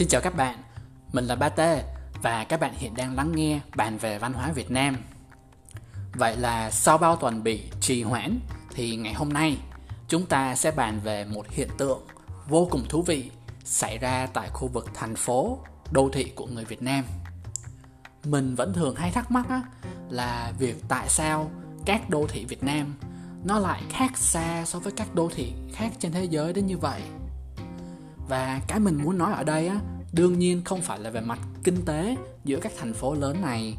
Xin chào các bạn, mình là Ba Tê và các bạn hiện đang lắng nghe Bàn về văn hóa Việt Nam. Vậy là sau bao tuần bị trì hoãn thì ngày hôm nay chúng ta sẽ bàn về một hiện tượng vô cùng thú vị xảy ra tại khu vực thành phố, đô thị của người Việt Nam. Mình vẫn thường hay thắc mắc là việc tại sao các đô thị Việt Nam nó lại khác xa so với các đô thị khác trên thế giới đến như vậy. Và cái mình muốn nói ở đây đương nhiên không phải là về mặt kinh tế giữa các thành phố lớn này,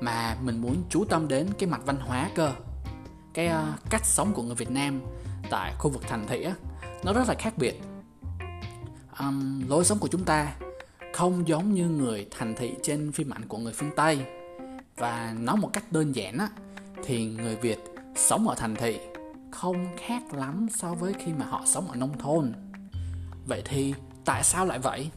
mà mình muốn chú tâm đến cái mặt văn hóa cơ. Cái cách sống của người Việt Nam tại khu vực thành thị nó rất là khác biệt. Lối sống của chúng ta không giống như người thành thị trên phim ảnh của người phương Tây. Và nói một cách đơn giản thì người Việt sống ở thành thị không khác lắm so với khi mà họ sống ở nông thôn. Vậy thì tại sao lại vậy?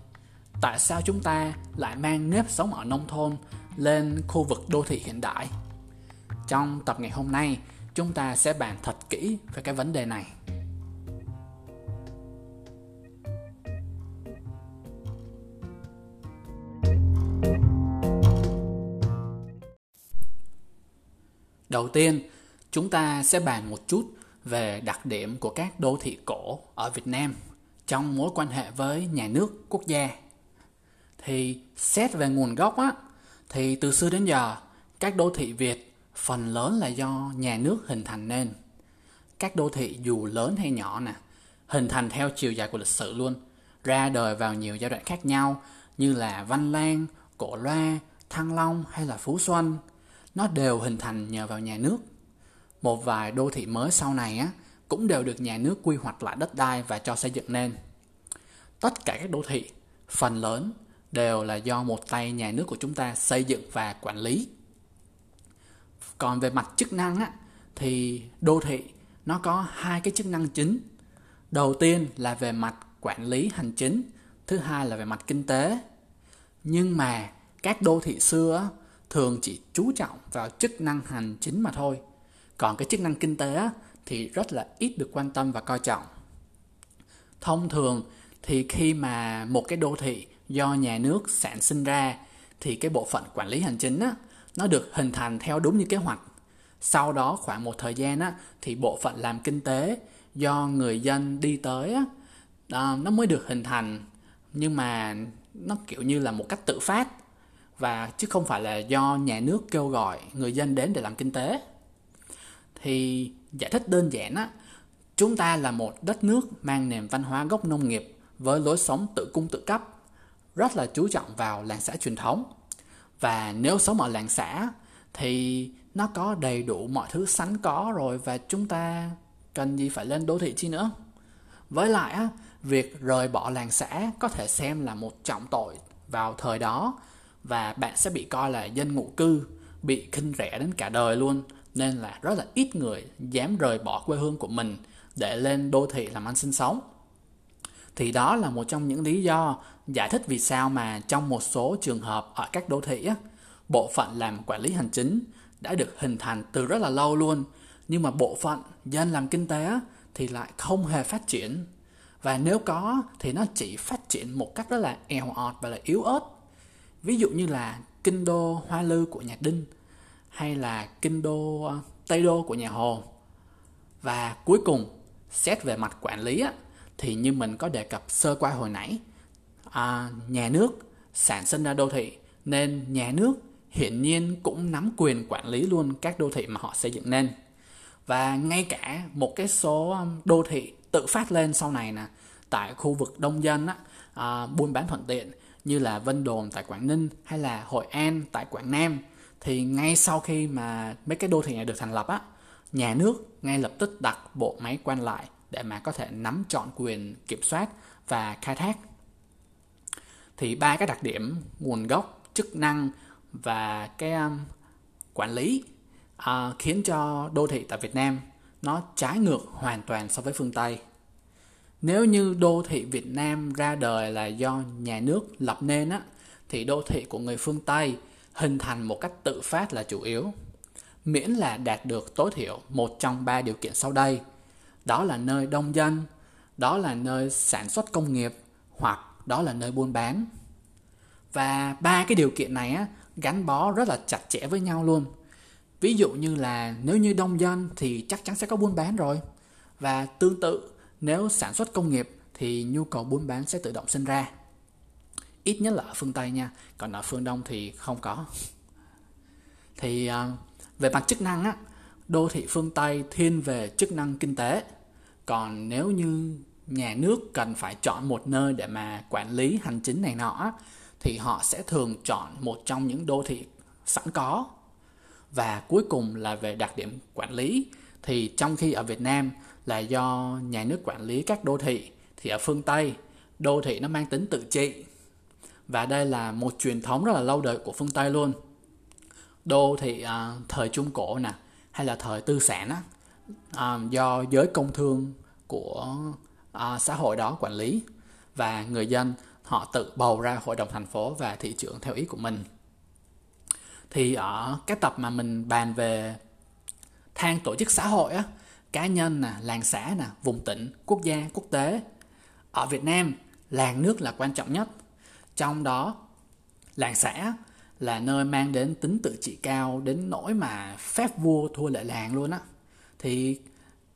Tại sao chúng ta lại mang nếp sống ở nông thôn lên khu vực đô thị hiện đại? Trong tập ngày hôm nay, chúng ta sẽ bàn thật kỹ về cái vấn đề này. Đầu tiên, chúng ta sẽ bàn một chút về đặc điểm của các đô thị cổ ở Việt Nam trong mối quan hệ với nhà nước, quốc gia. Thì xét về nguồn gốc thì từ xưa đến giờ, các đô thị Việt phần lớn là do nhà nước hình thành nên. Các đô thị dù lớn hay nhỏ hình thành theo chiều dài của lịch sử luôn, ra đời vào nhiều giai đoạn khác nhau như là Văn Lang, Cổ Loa, Thăng Long hay là Phú Xuân. Nó đều hình thành nhờ vào nhà nước. Một vài đô thị mới sau này cũng đều được nhà nước quy hoạch lại đất đai và cho xây dựng nên. Tất cả các đô thị, phần lớn, đều là do một tay nhà nước của chúng ta xây dựng và quản lý. Còn về mặt chức năng thì đô thị nó có hai cái chức năng chính. Đầu tiên là về mặt quản lý hành chính, thứ hai là về mặt kinh tế. Nhưng mà các đô thị xưa thường chỉ chú trọng vào chức năng hành chính mà thôi. Còn cái chức năng kinh tế thì rất là ít được quan tâm và coi trọng. Thông thường thì khi mà một cái đô thị do nhà nước sản sinh ra thì cái bộ phận quản lý hành chính nó được hình thành theo đúng như kế hoạch. Sau đó khoảng một thời gian thì bộ phận làm kinh tế do người dân đi tới nó mới được hình thành, nhưng mà nó kiểu như là một cách tự phát và chứ không phải là do nhà nước kêu gọi người dân đến để làm kinh tế. Thì giải thích đơn giản chúng ta là một đất nước mang nền văn hóa gốc nông nghiệp với lối sống tự cung tự cấp, rất là chú trọng vào làng xã truyền thống. Và nếu sống ở làng xã thì nó có đầy đủ mọi thứ sẵn có rồi và chúng ta cần gì phải lên đô thị chi nữa. Với lại việc rời bỏ làng xã có thể xem là một trọng tội vào thời đó và bạn sẽ bị coi là dân ngụ cư, bị khinh rẻ đến cả đời luôn. Nên là rất là ít người dám rời bỏ quê hương của mình để lên đô thị làm ăn sinh sống. Thì đó là một trong những lý do giải thích vì sao mà trong một số trường hợp ở các đô thị, bộ phận làm quản lý hành chính đã được hình thành từ rất là lâu luôn. Nhưng mà bộ phận dân làm kinh tế thì lại không hề phát triển. Và nếu có thì nó chỉ phát triển một cách rất là eo ọt và là yếu ớt. Ví dụ như là kinh đô Hoa Lư của nhà Đinh, hay là kinh đô Tây Đô của nhà Hồ. Và cuối cùng, xét về mặt quản lý thì như mình có đề cập sơ qua hồi nãy, nhà nước sản sinh ra đô thị nên nhà nước hiển nhiên cũng nắm quyền quản lý luôn các đô thị mà họ xây dựng nên. Và ngay cả một cái số đô thị tự phát lên sau này tại khu vực đông dân buôn bán thuận tiện như là Vân Đồn tại Quảng Ninh hay là Hội An tại Quảng Nam, thì ngay sau khi mà mấy cái đô thị này được thành lập nhà nước ngay lập tức đặt bộ máy quan lại để mà có thể nắm trọn quyền kiểm soát và khai thác. Thì ba cái đặc điểm nguồn gốc, chức năng và cái quản lý khiến cho đô thị tại Việt Nam nó trái ngược hoàn toàn so với phương Tây. Nếu như đô thị Việt Nam ra đời là do nhà nước lập nên thì đô thị của người phương Tây hình thành một cách tự phát là chủ yếu, miễn là đạt được tối thiểu một trong ba điều kiện sau đây. Đó là nơi đông dân, đó là nơi sản xuất công nghiệp, hoặc đó là nơi buôn bán. Và ba cái điều kiện này á, gắn bó rất là chặt chẽ với nhau luôn. Ví dụ như là nếu như đông dân thì chắc chắn sẽ có buôn bán rồi. Và tương tự, nếu sản xuất công nghiệp thì nhu cầu buôn bán sẽ tự động sinh ra. Ít nhất là ở phương Tây nha, còn ở phương Đông thì không có. Thì về mặt chức năng á, đô thị phương Tây thiên về chức năng kinh tế. Còn nếu như nhà nước cần phải chọn một nơi để mà quản lý hành chính này nọ thì họ sẽ thường chọn một trong những đô thị sẵn có. Và cuối cùng là về đặc điểm quản lý, thì trong khi ở Việt Nam là do nhà nước quản lý các đô thị, thì ở phương Tây đô thị nó mang tính tự trị. Và đây là một truyền thống rất là lâu đời của phương Tây luôn. Đô thị thời Trung Cổ nè, hay là thời Tư Sản á, do giới công thương của xã hội đó quản lý, và người dân họ tự bầu ra hội đồng thành phố và thị trưởng theo ý của mình. Thì ở cái tập mà mình bàn về thang tổ chức xã hội á, cá nhân nè, làng xã nè, vùng tỉnh, quốc gia, quốc tế, ở Việt Nam làng nước là quan trọng nhất. Trong đó làng xã là nơi mang đến tính tự trị cao đến nỗi mà phép vua thua lệ làng luôn á. Thì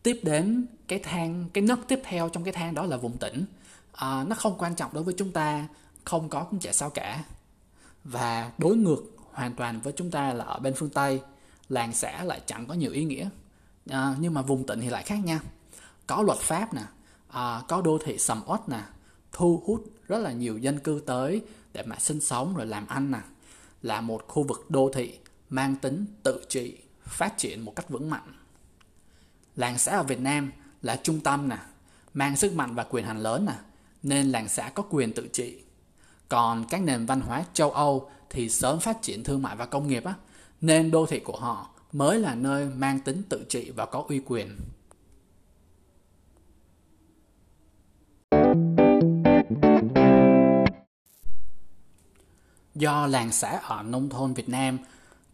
tiếp đến cái nấc tiếp theo trong cái thang đó là vùng tỉnh. Nó không quan trọng đối với chúng ta, không có cũng chả sao cả. Và đối ngược hoàn toàn với chúng ta là ở bên phương Tây, làng xã lại chẳng có nhiều ý nghĩa. Nhưng mà vùng tỉnh thì lại khác nha. Có luật pháp nè, có đô thị sầm uất nè, thu hút rất là nhiều dân cư tới để mà sinh sống rồi làm ăn nè. Là một khu vực đô thị mang tính tự trị, phát triển một cách vững mạnh. Làng xã ở Việt Nam là trung tâm nè, mang sức mạnh và quyền hành lớn nè, nên làng xã có quyền tự trị. Còn các nền văn hóa châu Âu thì sớm phát triển thương mại và công nghiệp á, nên đô thị của họ mới là nơi mang tính tự trị và có uy quyền. Do làng xã ở nông thôn Việt Nam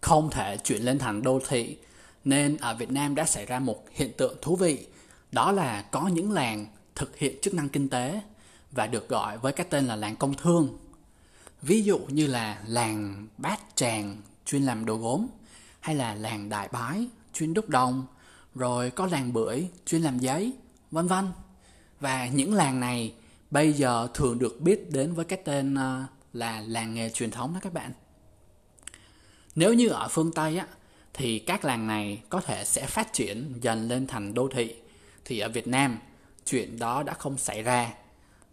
không thể chuyển lên thành đô thị, nên ở Việt Nam đã xảy ra một hiện tượng thú vị, đó là có những làng thực hiện chức năng kinh tế và được gọi với cái tên là làng công thương. Ví dụ như là làng Bát Tràng chuyên làm đồ gốm, hay là làng Đại Bái chuyên đúc đồng, rồi có làng Bưởi chuyên làm giấy, vân vân. Và những làng này bây giờ thường được biết đến với cái tên là làng nghề truyền thống đó các bạn. Nếu như ở phương Tây á, thì các làng này có thể sẽ phát triển dần lên thành đô thị. Thì ở Việt Nam, chuyện đó đã không xảy ra.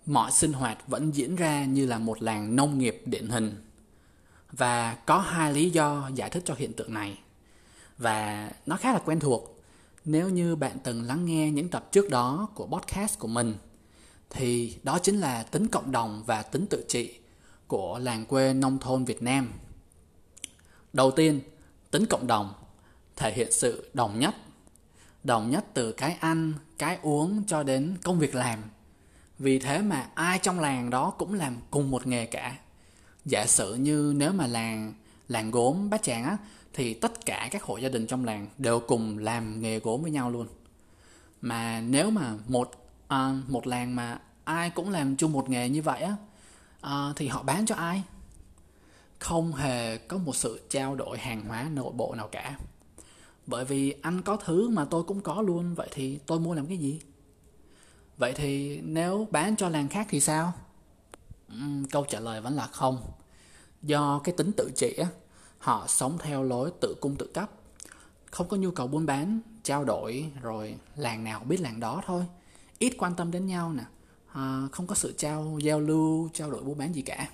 Mọi sinh hoạt vẫn diễn ra như là một làng nông nghiệp điển hình. Và có hai lý do giải thích cho hiện tượng này. Và nó khá là quen thuộc. Nếu như bạn từng lắng nghe những tập trước đó của podcast của mình, thì đó chính là tính cộng đồng và tính tự trị của làng quê nông thôn Việt Nam. Đầu tiên, tính cộng đồng thể hiện sự đồng nhất. Đồng nhất từ cái ăn, cái uống cho đến công việc làm. Vì thế mà ai trong làng đó cũng làm cùng một nghề cả. Giả sử như nếu mà làng gốm Bát Tràng á, thì tất cả các hộ gia đình trong làng đều cùng làm nghề gốm với nhau luôn. Mà nếu mà một làng mà ai cũng làm chung một nghề như vậy á, thì họ bán cho ai? Không hề có một sự trao đổi hàng hóa nội bộ nào cả. Bởi vì anh có thứ mà tôi cũng có luôn, vậy thì tôi mua làm cái gì? Vậy thì nếu bán cho làng khác thì sao? Câu trả lời vẫn là không. Do cái tính tự trị á, họ sống theo lối tự cung tự cấp. Không có nhu cầu buôn bán, trao đổi, rồi làng nào biết làng đó thôi. Ít quan tâm đến nhau nè, không có sự giao lưu, trao đổi buôn bán gì cả.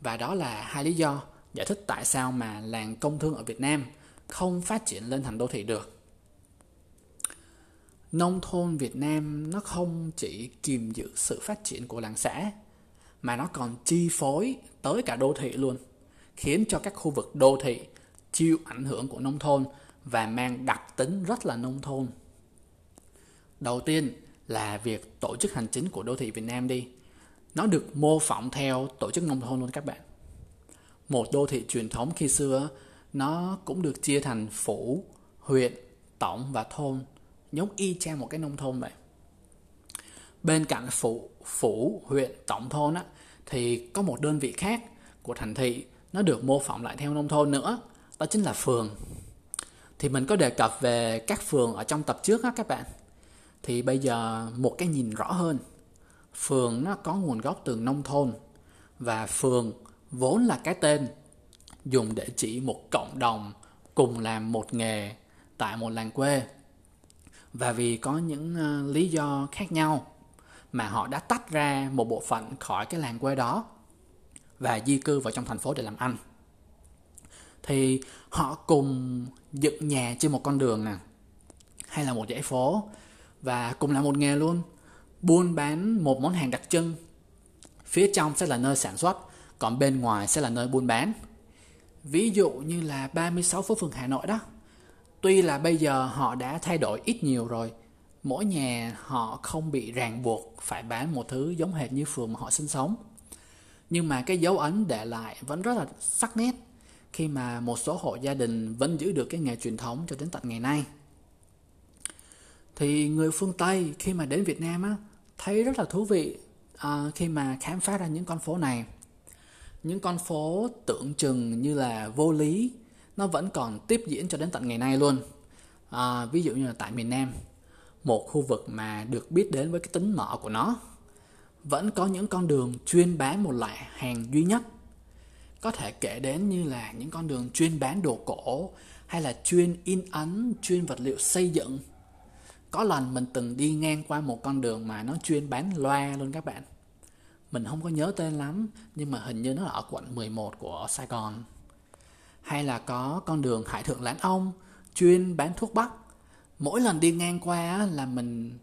Và đó là hai lý do giải thích tại sao mà làng công thương ở Việt Nam không phát triển lên thành đô thị được. Nông thôn Việt Nam nó không chỉ kìm giữ sự phát triển của làng xã, mà nó còn chi phối tới cả đô thị luôn, khiến cho các khu vực đô thị chịu ảnh hưởng của nông thôn và mang đặc tính rất là nông thôn. Đầu tiên là việc tổ chức hành chính của đô thị Việt Nam đi. Nó được mô phỏng theo tổ chức nông thôn luôn các bạn. Một đô thị truyền thống khi xưa nó cũng được chia thành phủ, huyện, tổng và thôn, giống y chang một cái nông thôn vậy. Bên cạnh phủ, huyện, tổng, thôn á, thì có một đơn vị khác của thành thị nó được mô phỏng lại theo nông thôn nữa, đó chính là phường. Thì mình có đề cập về các phường ở trong tập trước á các bạn. Thì bây giờ một cái nhìn rõ hơn, phường nó có nguồn gốc từ nông thôn, và phường vốn là cái tên dùng để chỉ một cộng đồng cùng làm một nghề tại một làng quê. Và vì có những lý do khác nhau mà họ đã tách ra một bộ phận khỏi cái làng quê đó và di cư vào trong thành phố để làm ăn. Thì họ cùng dựng nhà trên một con đường nè, hay là một dãy phố, và cùng làm một nghề luôn, buôn bán một món hàng đặc trưng. Phía trong sẽ là nơi sản xuất, còn bên ngoài sẽ là nơi buôn bán. Ví dụ như là 36 phố phường Hà Nội đó. Tuy là bây giờ họ đã thay đổi ít nhiều rồi, mỗi nhà họ không bị ràng buộc phải bán một thứ giống hệt như phường mà họ sinh sống. Nhưng mà cái dấu ấn để lại vẫn rất là sắc nét, khi mà một số hộ gia đình vẫn giữ được cái nghề truyền thống cho đến tận ngày nay. Thì người phương Tây khi mà đến Việt Nam á, thấy rất là thú vị khi mà khám phá ra những con phố này. Những con phố tưởng chừng như là vô lý, nó vẫn còn tiếp diễn cho đến tận ngày nay luôn. Ví dụ như là tại miền Nam, một khu vực mà được biết đến với cái tính mở của nó, vẫn có những con đường chuyên bán một loại hàng duy nhất. Có thể kể đến như là những con đường chuyên bán đồ cổ, hay là chuyên in ấn, chuyên vật liệu xây dựng. Có lần mình từng đi ngang qua một con đường mà nó chuyên bán loa luôn các bạn. Mình không có nhớ tên lắm, nhưng mà hình như nó ở quận 11 của Sài Gòn. Hay là có con đường Hải Thượng Lãn Ông chuyên bán thuốc bắc. Mỗi lần đi ngang qua là mình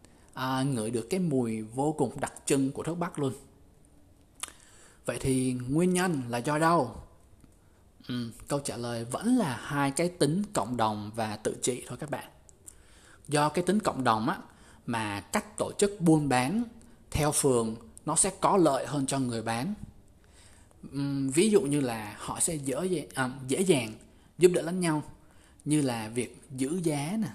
ngửi được cái mùi vô cùng đặc trưng của thuốc bắc luôn. Vậy thì nguyên nhân là do đâu? Câu trả lời vẫn là hai cái tính cộng đồng và tự trị thôi các bạn. Do cái tính cộng đồng á, mà cách tổ chức buôn bán theo phường nó sẽ có lợi hơn cho người bán. Ví dụ như là họ sẽ dễ dàng giúp đỡ lẫn nhau, như là việc giữ giá nè,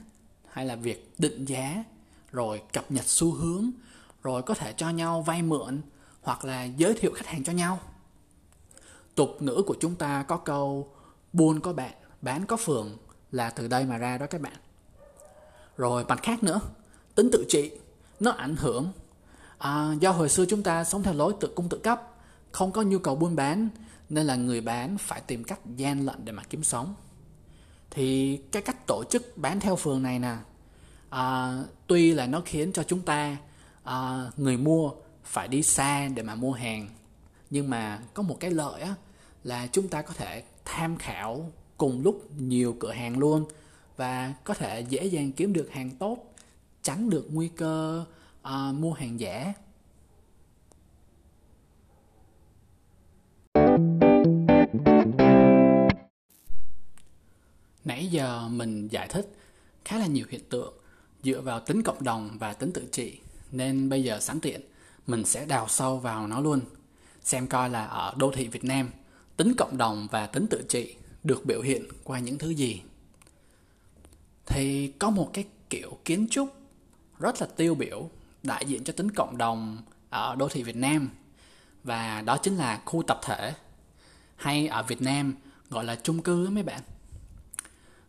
hay là việc định giá, rồi cập nhật xu hướng, rồi có thể cho nhau vay mượn hoặc là giới thiệu khách hàng cho nhau. Tục ngữ của chúng ta có câu buôn có bạn, bán có phường là từ đây mà ra đó các bạn. Rồi mặt khác nữa, tính tự trị nó ảnh hưởng do hồi xưa chúng ta sống theo lối tự cung tự cấp, không có nhu cầu buôn bán, nên là người bán phải tìm cách gian lận để mà kiếm sống. Thì cái cách tổ chức bán theo phường này nè, tuy là nó khiến cho chúng ta người mua phải đi xa để mà mua hàng, nhưng mà có một cái lợi á, là chúng ta có thể tham khảo cùng lúc nhiều cửa hàng luôn, và có thể dễ dàng kiếm được hàng tốt, tránh được nguy cơ mua hàng giả. Nãy giờ mình giải thích khá là nhiều hiện tượng dựa vào tính cộng đồng và tính tự trị, nên bây giờ sẵn tiện mình sẽ đào sâu vào nó luôn, xem coi là ở đô thị Việt Nam, tính cộng đồng và tính tự trị được biểu hiện qua những thứ gì. Thì có một cái kiểu kiến trúc rất là tiêu biểu đại diện cho tính cộng đồng ở đô thị Việt Nam, và đó chính là khu tập thể, hay ở Việt Nam gọi là chung cư mấy bạn.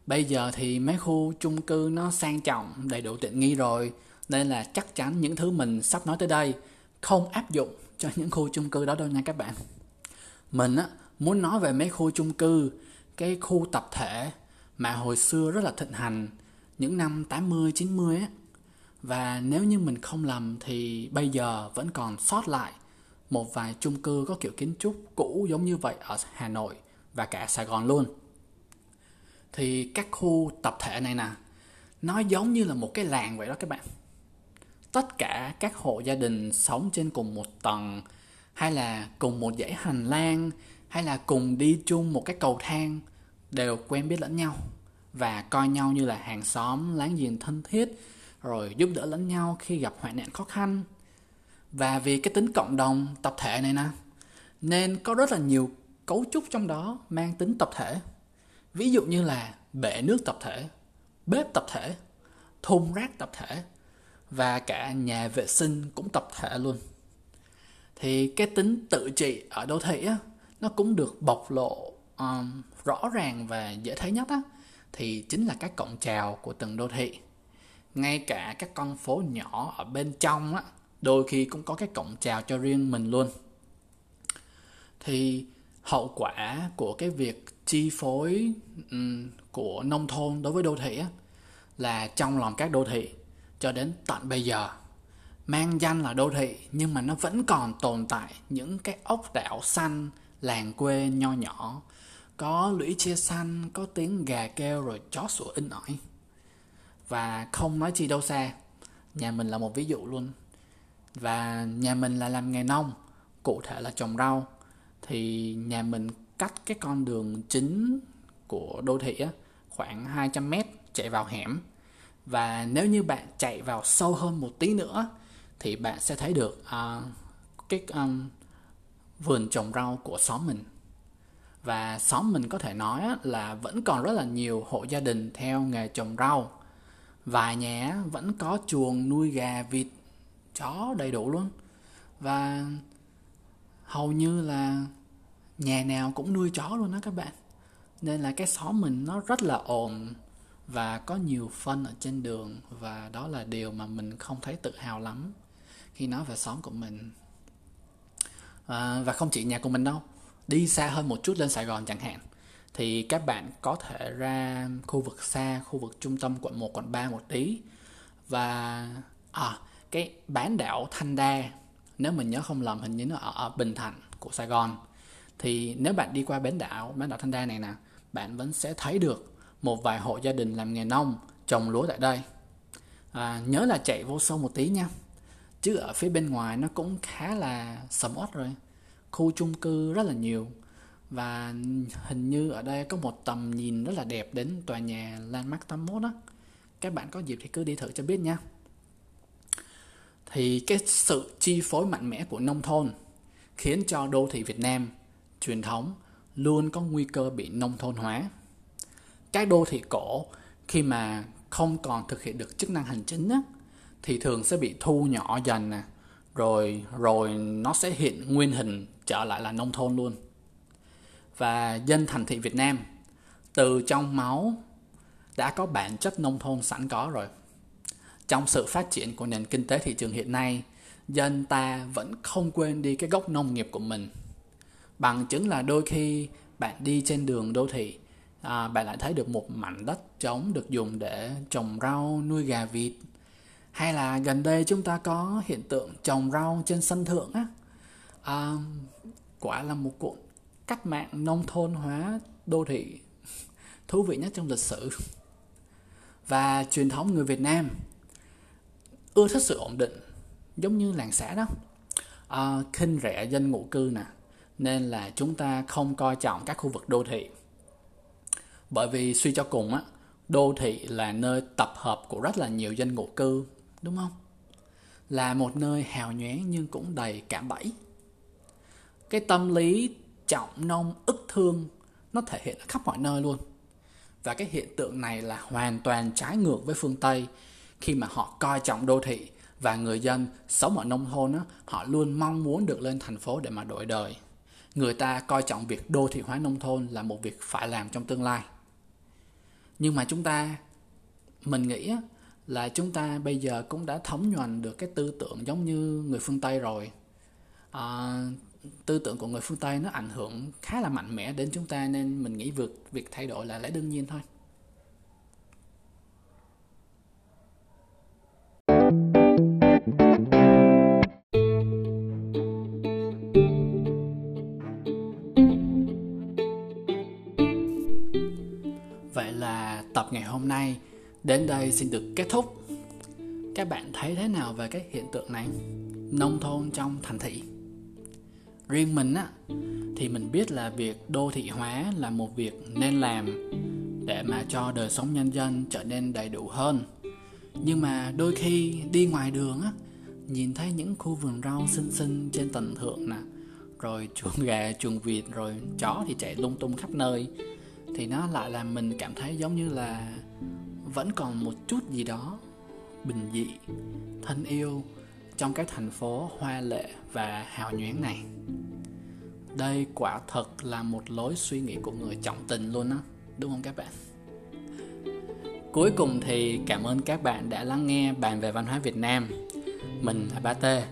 Bây giờ thì mấy khu chung cư nó sang trọng, đầy đủ tiện nghi rồi, nên là chắc chắn những thứ mình sắp nói tới đây không áp dụng cho những khu chung cư đó đâu nha các bạn. Mình á, muốn nói về mấy khu chung cư, cái khu tập thể mà hồi xưa rất là thịnh hành những năm 80-90 á. Và nếu như mình không lầm thì bây giờ vẫn còn sót lại một vài chung cư có kiểu kiến trúc cũ giống như vậy ở Hà Nội và cả Sài Gòn luôn. Thì các khu tập thể này nè, nó giống như là một cái làng vậy đó các bạn. Tất cả các hộ gia đình sống trên cùng một tầng, hay là cùng một dãy hành lang, hay là cùng đi chung một cái cầu thang, đều quen biết lẫn nhau và coi nhau như là hàng xóm láng giềng thân thiết, rồi giúp đỡ lẫn nhau khi gặp hoạn nạn khó khăn. Và vì cái tính cộng đồng tập thể này nè, nên có rất là nhiều cấu trúc trong đó mang tính tập thể. Ví dụ như là bể nước tập thể, bếp tập thể, thùng rác tập thể, và cả nhà vệ sinh cũng tập thể luôn. Thì cái tính tự trị ở đô thị á, nó cũng được bộc lộ rõ ràng và dễ thấy nhất á, thì chính là các cổng chào của từng đô thị. Ngay cả các con phố nhỏ ở bên trong á, đôi khi cũng có cái cổng chào cho riêng mình luôn. Thì hậu quả của cái việc chi phối của nông thôn đối với đô thị á, là trong lòng các đô thị cho đến tận bây giờ, mang danh là đô thị nhưng mà nó vẫn còn tồn tại những cái ốc đảo xanh, làng quê nho nhỏ, có lũy chia xanh, có tiếng gà kêu rồi chó sủa inh ỏi. Và không nói chi đâu xa, nhà mình là một ví dụ luôn. Và nhà mình là làm nghề nông, cụ thể là trồng rau. Thì nhà mình cách cái con đường chính của đô thị á, khoảng 200 m chạy vào hẻm. Và nếu như bạn chạy vào sâu hơn một tí nữa thì bạn sẽ thấy được vườn trồng rau của xóm mình. Và xóm mình có thể nói là vẫn còn rất là nhiều hộ gia đình theo nghề trồng rau. Vài nhà vẫn có chuồng nuôi gà, vịt, chó đầy đủ luôn. Và hầu như là nhà nào cũng nuôi chó luôn đó các bạn. Nên là cái xóm mình nó rất là ồn và có nhiều phân ở trên đường. Và đó là điều mà mình không thấy tự hào lắm khi nói về xóm của mình. Và không chỉ nhà của mình đâu, đi xa hơn một chút lên Sài Gòn chẳng hạn, thì các bạn có thể ra khu vực xa, khu vực trung tâm quận 1, quận 3 một tí. Và cái bán đảo Thanh Đa, nếu mình nhớ không lầm hình như nó ở Bình Thạnh của Sài Gòn. Thì nếu bạn đi qua bán đảo Thanh Đa này nè, bạn vẫn sẽ thấy được một vài hộ gia đình làm nghề nông, trồng lúa tại đây. Nhớ là chạy vô sâu một tí nha, chứ ở phía bên ngoài nó cũng khá là sầm uất rồi. Khu chung cư rất là nhiều. Và hình như ở đây có một tầm nhìn rất là đẹp đến tòa nhà Landmark 81 đó. Các bạn có dịp thì cứ đi thử cho biết nha. Thì cái sự chi phối mạnh mẽ của nông thôn khiến cho đô thị Việt Nam truyền thống luôn có nguy cơ bị nông thôn hóa. Các đô thị cổ khi mà không còn thực hiện được chức năng hành chính á, thì thường sẽ bị thu nhỏ dần nè, rồi nó sẽ hiện nguyên hình trở lại là nông thôn luôn. Và dân thành thị Việt Nam từ trong máu đã có bản chất nông thôn sẵn có rồi. Trong sự phát triển của nền kinh tế thị trường hiện nay, dân ta vẫn không quên đi cái gốc nông nghiệp của mình. Bằng chứng là đôi khi bạn đi trên đường đô thị, bạn lại thấy được một mảnh đất trống được dùng để trồng rau, nuôi gà, vịt. Hay là gần đây chúng ta có hiện tượng trồng rau trên sân thượng á. Quả là một cuộc cách mạng nông thôn hóa đô thị thú vị nhất trong lịch sử. Và truyền thống người Việt Nam ưa thích sự ổn định, giống như làng xã đó, khinh rẻ dân ngụ cư nè, nên là chúng ta không coi trọng các khu vực đô thị. Bởi vì suy cho cùng á, đô thị là nơi tập hợp của rất là nhiều dân ngụ cư, đúng không? Là một nơi hào nhoáng nhưng cũng đầy cạm bẫy. Cái tâm lý trọng nông ức thương nó thể hiện ở khắp mọi nơi luôn. Và cái hiện tượng này là hoàn toàn trái ngược với phương Tây, khi mà họ coi trọng đô thị và người dân sống ở nông thôn á, họ luôn mong muốn được lên thành phố để mà đổi đời. Người ta coi trọng việc đô thị hóa nông thôn là một việc phải làm trong tương lai. Nhưng mà mình nghĩ là chúng ta bây giờ cũng đã thấm nhuần được cái tư tưởng giống như người phương Tây rồi. Tư tưởng của người phương Tây nó ảnh hưởng khá là mạnh mẽ đến chúng ta, nên mình nghĩ việc thay đổi là lẽ đương nhiên thôi. Vậy là tập ngày hôm nay đến đây xin được kết thúc. Các bạn thấy thế nào về cái hiện tượng này, nông thôn trong thành thị? Riêng mình á, thì mình biết là việc đô thị hóa là một việc nên làm để mà cho đời sống nhân dân trở nên đầy đủ hơn. Nhưng mà đôi khi đi ngoài đường á, nhìn thấy những khu vườn rau xinh xinh trên tầng thượng nè, rồi chuồng gà, chuồng vịt, rồi chó thì chạy lung tung khắp nơi, thì nó lại làm mình cảm thấy giống như là vẫn còn một chút gì đó bình dị, thân yêu trong cái thành phố hoa lệ và hào nhoáng này. đây quả thật là một lối suy nghĩ của người trọng tình luôn á, đúng không các bạn? Cuối cùng thì cảm ơn các bạn đã lắng nghe Bàn về văn hóa Việt Nam. Mình là Ba Tê,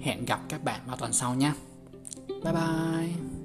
hẹn gặp các bạn vào tuần sau nhé. Bye bye.